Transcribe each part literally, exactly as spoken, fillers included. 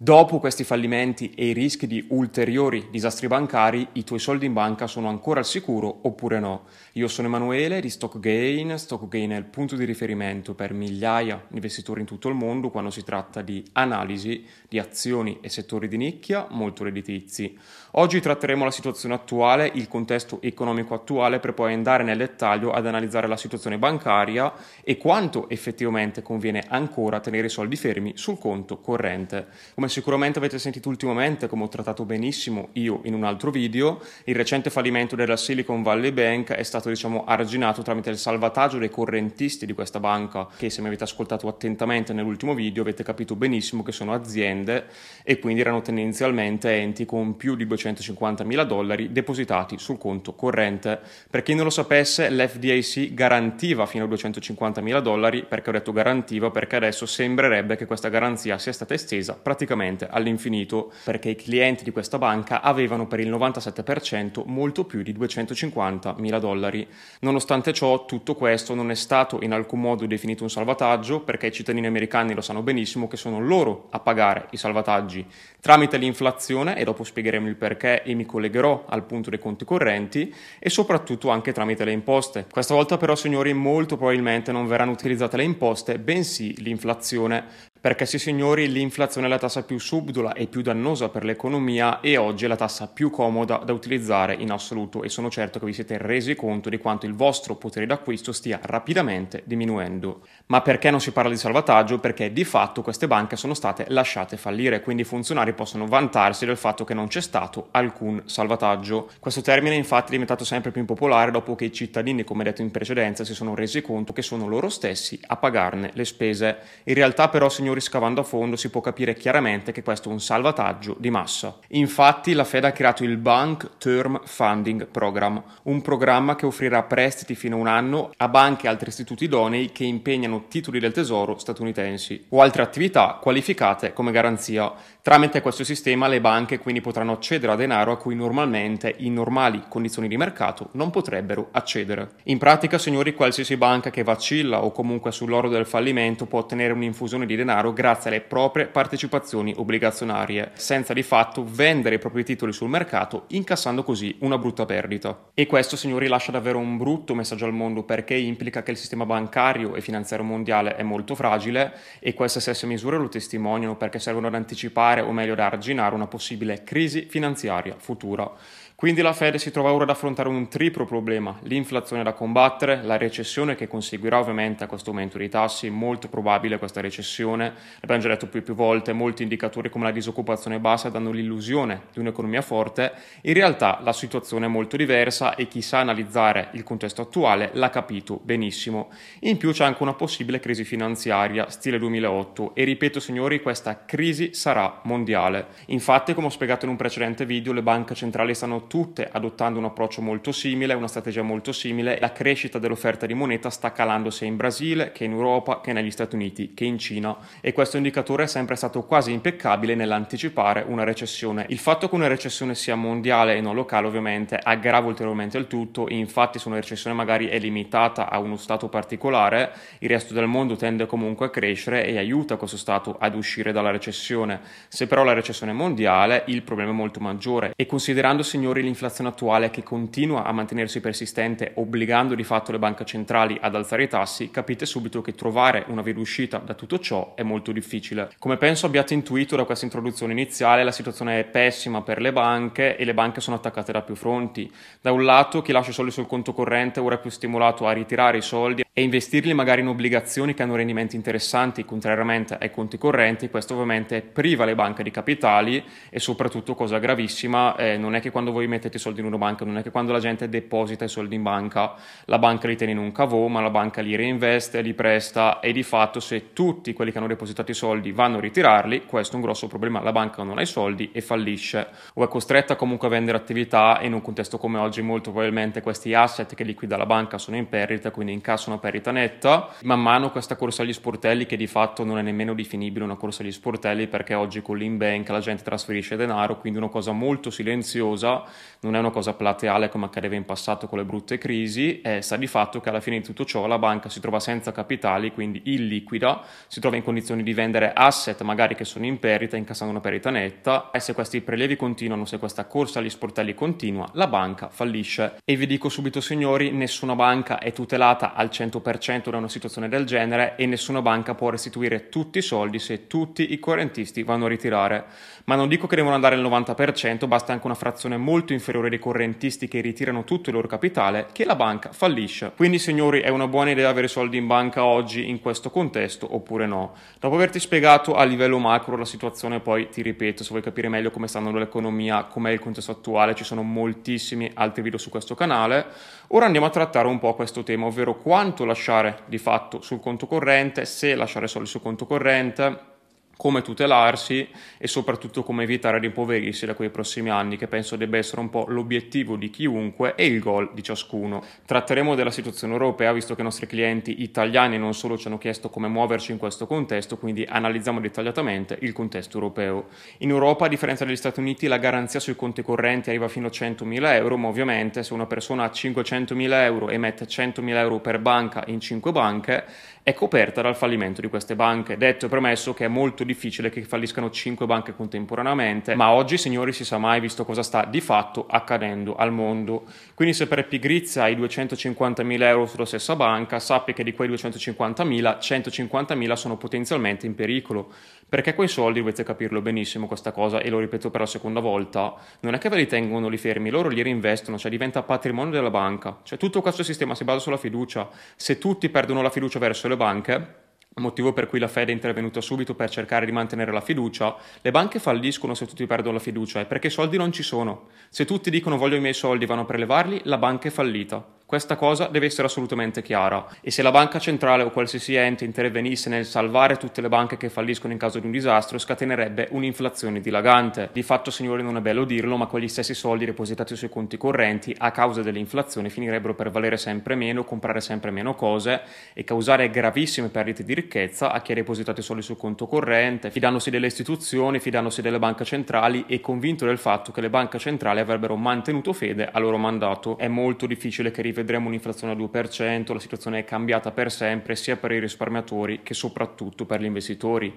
Dopo questi fallimenti e i rischi di ulteriori disastri bancari, i tuoi soldi in banca sono ancora al sicuro oppure no? Io sono Emanuele di StockGain. StockGain è il punto di riferimento per migliaia di investitori in tutto il mondo quando si tratta di analisi di azioni e settori di nicchia molto redditizi. Oggi tratteremo la situazione attuale, il contesto economico attuale, per poi andare nel dettaglio ad analizzare la situazione bancaria e quanto effettivamente conviene ancora tenere i soldi fermi sul conto corrente. Come sicuramente avete sentito ultimamente, come ho trattato benissimo io in un altro video, il recente fallimento della Silicon Valley Bank è stato diciamo arginato tramite il salvataggio dei correntisti di questa banca, che se mi avete ascoltato attentamente nell'ultimo video avete capito benissimo che sono aziende e quindi erano tendenzialmente enti con più di duecentocinquantamila dollari depositati sul conto corrente. Per chi non lo sapesse, l'F D I C garantiva fino a duecentocinquantamila dollari, perché ho detto garantiva perché adesso sembrerebbe che questa garanzia sia stata estesa praticamente all'infinito, perché i clienti di questa banca avevano per il novantasette per cento molto più di duecentocinquantamila dollari. Nonostante ciò, tutto questo non è stato in alcun modo definito un salvataggio, perché i cittadini americani lo sanno benissimo che sono loro a pagare i salvataggi tramite l'inflazione, e dopo spiegheremo il perché e mi collegherò al punto dei conti correnti, e soprattutto anche tramite le imposte. Questa volta però, signori, molto probabilmente non verranno utilizzate le imposte, bensì l'inflazione. Perché sì, signori, l'inflazione è la tassa più subdola e più dannosa per l'economia e oggi è la tassa più comoda da utilizzare in assoluto, e sono certo che vi siete resi conto di quanto il vostro potere d'acquisto stia rapidamente diminuendo. Ma perché non si parla di salvataggio? Perché di fatto queste banche sono state lasciate fallire, quindi i funzionari possono vantarsi del fatto che non c'è stato alcun salvataggio. Questo termine infatti è diventato sempre più impopolare dopo che i cittadini, come detto in precedenza, si sono resi conto che sono loro stessi a pagarne le spese. In realtà però, signori, scavando a fondo si può capire chiaramente che questo è un salvataggio di massa. Infatti la Fed ha creato il Bank Term Funding Program, un programma che offrirà prestiti fino a un anno a banche e altri istituti idonei che impegnano titoli del tesoro statunitensi o altre attività qualificate come garanzia. Tramite questo sistema le banche quindi potranno accedere a denaro a cui normalmente in normali condizioni di mercato non potrebbero accedere. In pratica, signori, qualsiasi banca che vacilla o comunque sull'oro del fallimento può ottenere un'infusione di denaro grazie alle proprie partecipazioni obbligazionarie, senza di fatto vendere i propri titoli sul mercato, incassando così una brutta perdita. E questo, signori, lascia davvero un brutto messaggio al mondo, perché implica che il sistema bancario e finanziario mondiale è molto fragile, e queste stesse misure lo testimoniano, perché servono ad anticipare o meglio da arginare una possibile crisi finanziaria futura. Quindi la Fed si trova ora ad affrontare un triplo problema: l'inflazione da combattere, la recessione che conseguirà ovviamente a questo aumento dei tassi, molto probabile questa recessione, l'abbiamo già detto più e più volte, molti indicatori come la disoccupazione bassa danno l'illusione di un'economia forte, in realtà la situazione è molto diversa e chi sa analizzare il contesto attuale l'ha capito benissimo. In più c'è anche una possibile crisi finanziaria stile duemilaotto e, ripeto signori, questa crisi sarà mondiale. Infatti, come ho spiegato in un precedente video, le banche centrali stanno tutte adottando un approccio molto simile, una strategia molto simile. La crescita dell'offerta di moneta sta calando sia in Brasile che in Europa, che negli Stati Uniti, che in Cina, e questo indicatore è sempre stato quasi impeccabile nell'anticipare una recessione. Il fatto che una recessione sia mondiale e non locale ovviamente aggrava ulteriormente il tutto. Infatti, se una recessione magari è limitata a uno stato particolare, il resto del mondo tende comunque a crescere e aiuta questo stato ad uscire dalla recessione. Se però la recessione è mondiale, il problema è molto maggiore, e considerando, signori, l'inflazione attuale che continua a mantenersi persistente, obbligando di fatto le banche centrali ad alzare i tassi, capite subito che trovare una via d'uscita da tutto ciò è molto difficile. Come penso abbiate intuito da questa introduzione iniziale, la situazione è pessima per le banche e le banche sono attaccate da più fronti. Da un lato, chi lascia i soldi sul conto corrente ora è più stimolato a ritirare i soldi e investirli magari in obbligazioni che hanno rendimenti interessanti, contrariamente ai conti correnti. Questo ovviamente priva le banche di capitali e soprattutto, cosa gravissima, eh, non è che quando voi mettete i soldi in una banca, non è che quando la gente deposita i soldi in banca la banca li tiene in un cavò, ma la banca li reinveste, li presta, e di fatto se tutti quelli che hanno depositato i soldi vanno a ritirarli, questo è un grosso problema. La banca non ha i soldi e fallisce, o è costretta comunque a vendere attività, e in un contesto come oggi molto probabilmente questi asset che liquida la banca sono in perdita, quindi incassano perdita perdita netta. Man mano questa corsa agli sportelli, che di fatto non è nemmeno definibile una corsa agli sportelli, perché oggi con l'in-bank la gente trasferisce denaro, quindi una cosa molto silenziosa, non è una cosa plateale come accadeva in passato con le brutte crisi, e sta di fatto che alla fine di tutto ciò la banca si trova senza capitali, quindi illiquida, si trova in condizioni di vendere asset magari che sono in perdita, incassando una perdita netta, e se questi prelievi continuano, se questa corsa agli sportelli continua, la banca fallisce. E vi dico subito, signori, nessuna banca è tutelata al cento per cento da una situazione del genere, e nessuna banca può restituire tutti i soldi se tutti i correntisti vanno a ritirare. Ma non dico che devono andare al novanta per cento, basta anche una frazione molto inferiore dei correntisti che ritirano tutto il loro capitale, che la banca fallisce. Quindi, signori, è una buona idea avere soldi in banca oggi in questo contesto oppure no? Dopo averti spiegato a livello macro la situazione, poi ti ripeto, se vuoi capire meglio come stanno l'economia, com'è il contesto attuale, ci sono moltissimi altri video su questo canale. Ora andiamo a trattare un po' questo tema, ovvero quanto lasciare di fatto sul conto corrente, se lasciare soldi sul conto corrente, come tutelarsi e soprattutto come evitare di impoverirsi da quei prossimi anni, che penso debba essere un po' l'obiettivo di chiunque e il goal di ciascuno. Tratteremo della situazione europea, visto che i nostri clienti italiani non solo ci hanno chiesto come muoverci in questo contesto, quindi analizziamo dettagliatamente il contesto europeo. In Europa, a differenza degli Stati Uniti, la garanzia sui conti correnti arriva fino a centomila euro, ma ovviamente se una persona ha cinquecentomila euro e mette centomila euro per banca in cinque banche, è coperta dal fallimento di queste banche. Detto e premesso che è molto difficile che falliscano cinque banche contemporaneamente, ma oggi, signori, si sa mai, visto cosa sta di fatto accadendo al mondo. Quindi se per pigrizia hai duecentocinquantamila euro sulla stessa banca, sappi che di quei duecentocinquantamila, centocinquantamila sono potenzialmente in pericolo, perché quei soldi, dovete capirlo benissimo questa cosa, e lo ripeto per la seconda volta, non è che ve li tengono, li fermi, loro li reinvestono, cioè diventa patrimonio della banca. Cioè tutto questo sistema si basa sulla fiducia. Se tutti perdono la fiducia verso le banche, motivo per cui la Fed è intervenuta subito per cercare di mantenere la fiducia, le banche falliscono se tutti perdono la fiducia, è perché i soldi non ci sono. Se tutti dicono voglio i miei soldi e vanno a prelevarli, la banca è fallita. Questa cosa deve essere assolutamente chiara, e se la banca centrale o qualsiasi ente intervenisse nel salvare tutte le banche che falliscono in caso di un disastro, scatenerebbe un'inflazione dilagante. Di fatto, signori, non è bello dirlo, ma quegli stessi soldi depositati sui conti correnti a causa dell'inflazione finirebbero per valere sempre meno, comprare sempre meno cose e causare gravissime perdite di ricchezza a chi ha depositato i soldi sul conto corrente, fidandosi delle istituzioni, fidandosi delle banche centrali e convinto del fatto che le banche centrali avrebbero mantenuto fede al loro mandato. È molto difficile che vedremo un'inflazione al due per cento, la situazione è cambiata per sempre sia per i risparmiatori che soprattutto per gli investitori.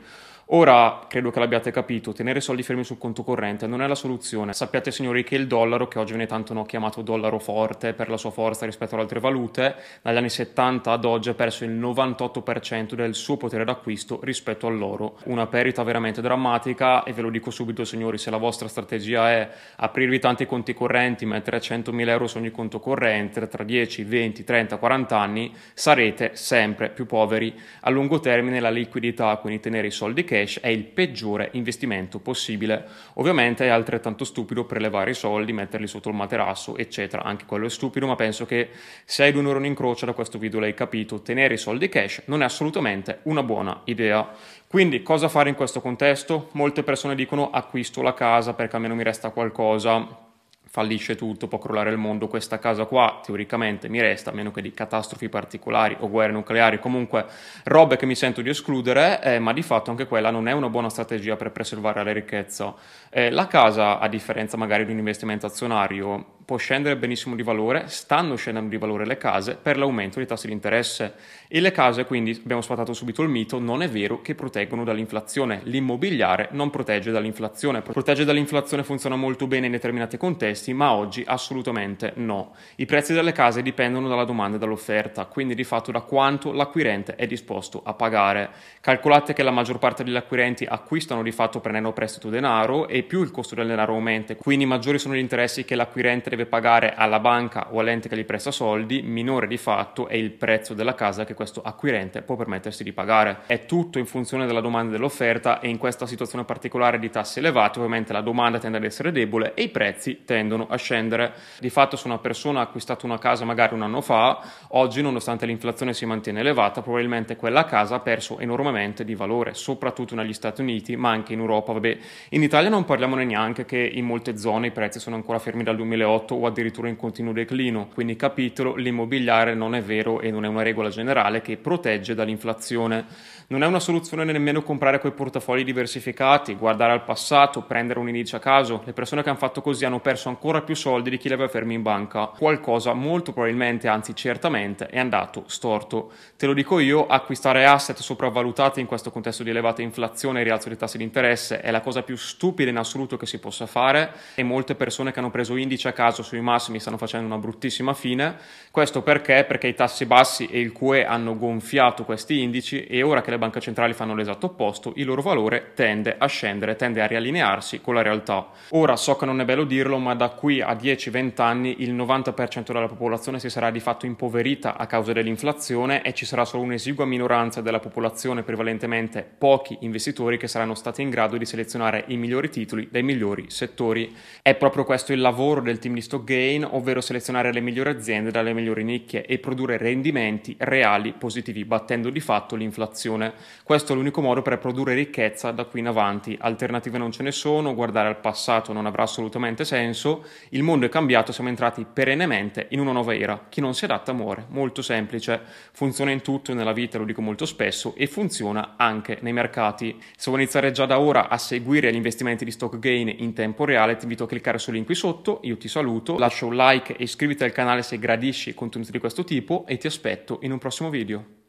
Ora, credo che l'abbiate capito, tenere soldi fermi sul conto corrente non è la soluzione. Sappiate, signori, che il dollaro, che oggi viene tanto no, chiamato dollaro forte per la sua forza rispetto alle altre valute, dagli anni settanta ad oggi ha perso il novantotto per cento del suo potere d'acquisto rispetto all'oro. Una perdita veramente drammatica, e ve lo dico subito, signori, se la vostra strategia è aprirvi tanti conti correnti, mettere centomila euro su ogni conto corrente, tra dieci, venti, trenta, quaranta anni sarete sempre più poveri. A lungo termine la liquidità, quindi tenere i soldi che è il peggiore investimento possibile. Ovviamente è altrettanto stupido prelevare i soldi, metterli sotto il materasso, eccetera, anche quello è stupido, ma penso che se hai due neuroni in croce da questo video l'hai capito, tenere i soldi cash non è assolutamente una buona idea. Quindi cosa fare in questo contesto? Molte persone dicono acquisto la casa perché almeno mi resta qualcosa. Fallisce tutto, può crollare il mondo, questa casa qua teoricamente mi resta, a meno che di catastrofi particolari o guerre nucleari, comunque robe che mi sento di escludere, eh, ma di fatto anche quella non è una buona strategia per preservare la ricchezza. Eh, la casa, a differenza magari di un investimento azionario, può scendere benissimo di valore, stanno scendendo di valore le case per l'aumento dei tassi di interesse, e le case, quindi abbiamo sfatato subito il mito, non è vero che proteggono dall'inflazione, l'immobiliare non protegge dall'inflazione, protegge dall'inflazione funziona molto bene in determinati contesti, ma oggi assolutamente no. I prezzi delle case dipendono dalla domanda e dall'offerta, quindi di fatto da quanto l'acquirente è disposto a pagare. Calcolate che la maggior parte degli acquirenti acquistano di fatto prendendo prestito denaro, e più il costo del denaro aumenta, quindi maggiori sono gli interessi che l'acquirente deve pagare alla banca o all'ente che gli presta soldi, minore di fatto è il prezzo della casa che questo acquirente può permettersi di pagare. È tutto in funzione della domanda e dell'offerta, e in questa situazione particolare di tassi elevati ovviamente la domanda tende ad essere debole e i prezzi tendono a scendere. Di fatto, se una persona ha acquistato una casa magari un anno fa, oggi nonostante l'inflazione si mantiene elevata, probabilmente quella casa ha perso enormemente di valore, soprattutto negli Stati Uniti ma anche in Europa. Vabbè, in Italia non parliamone neanche, che in molte zone i prezzi sono ancora fermi dal duemilaotto, lotto o addirittura in continuo declino. Quindi capitolo, l'immobiliare non è vero e non è una regola generale che protegge dall'inflazione. Non è una soluzione nemmeno comprare quei portafogli diversificati, guardare al passato, prendere un indice a caso. Le persone che hanno fatto così hanno perso ancora più soldi di chi li aveva fermi in banca. Qualcosa molto probabilmente, anzi certamente, è andato storto. Te lo dico io, acquistare asset sopravvalutati in questo contesto di elevata inflazione e rialzo dei tassi di interesse è la cosa più stupida in assoluto che si possa fare, e molte persone che hanno preso indice a caso sui massimi stanno facendo una bruttissima fine. Questo perché? Perché i tassi bassi e il Q E hanno gonfiato questi indici, e ora che le banche centrali fanno l'esatto opposto, il loro valore tende a scendere, tende a riallinearsi con la realtà. Ora, so che non è bello dirlo, ma da qui a dieci venti anni il novanta per cento della popolazione si sarà di fatto impoverita a causa dell'inflazione, e ci sarà solo un'esigua minoranza della popolazione, prevalentemente pochi investitori, che saranno stati in grado di selezionare i migliori titoli dai migliori settori. È proprio questo il lavoro del team di StockGain, ovvero selezionare le migliori aziende dalle migliori nicchie e produrre rendimenti reali positivi, battendo di fatto l'inflazione. Questo è l'unico modo per produrre ricchezza da qui in avanti. Alternative non ce ne sono, guardare al passato non avrà assolutamente senso. Il mondo è cambiato, siamo entrati perennemente in una nuova era. Chi non si adatta muore. Molto semplice. Funziona in tutto nella vita, lo dico molto spesso, e funziona anche nei mercati. Se vuoi iniziare già da ora a seguire gli investimenti di StockGain in tempo reale, ti invito a cliccare sul link qui sotto. Io ti saluto, lascia un like e iscriviti al canale se gradisci contenuti di questo tipo, e ti aspetto in un prossimo video.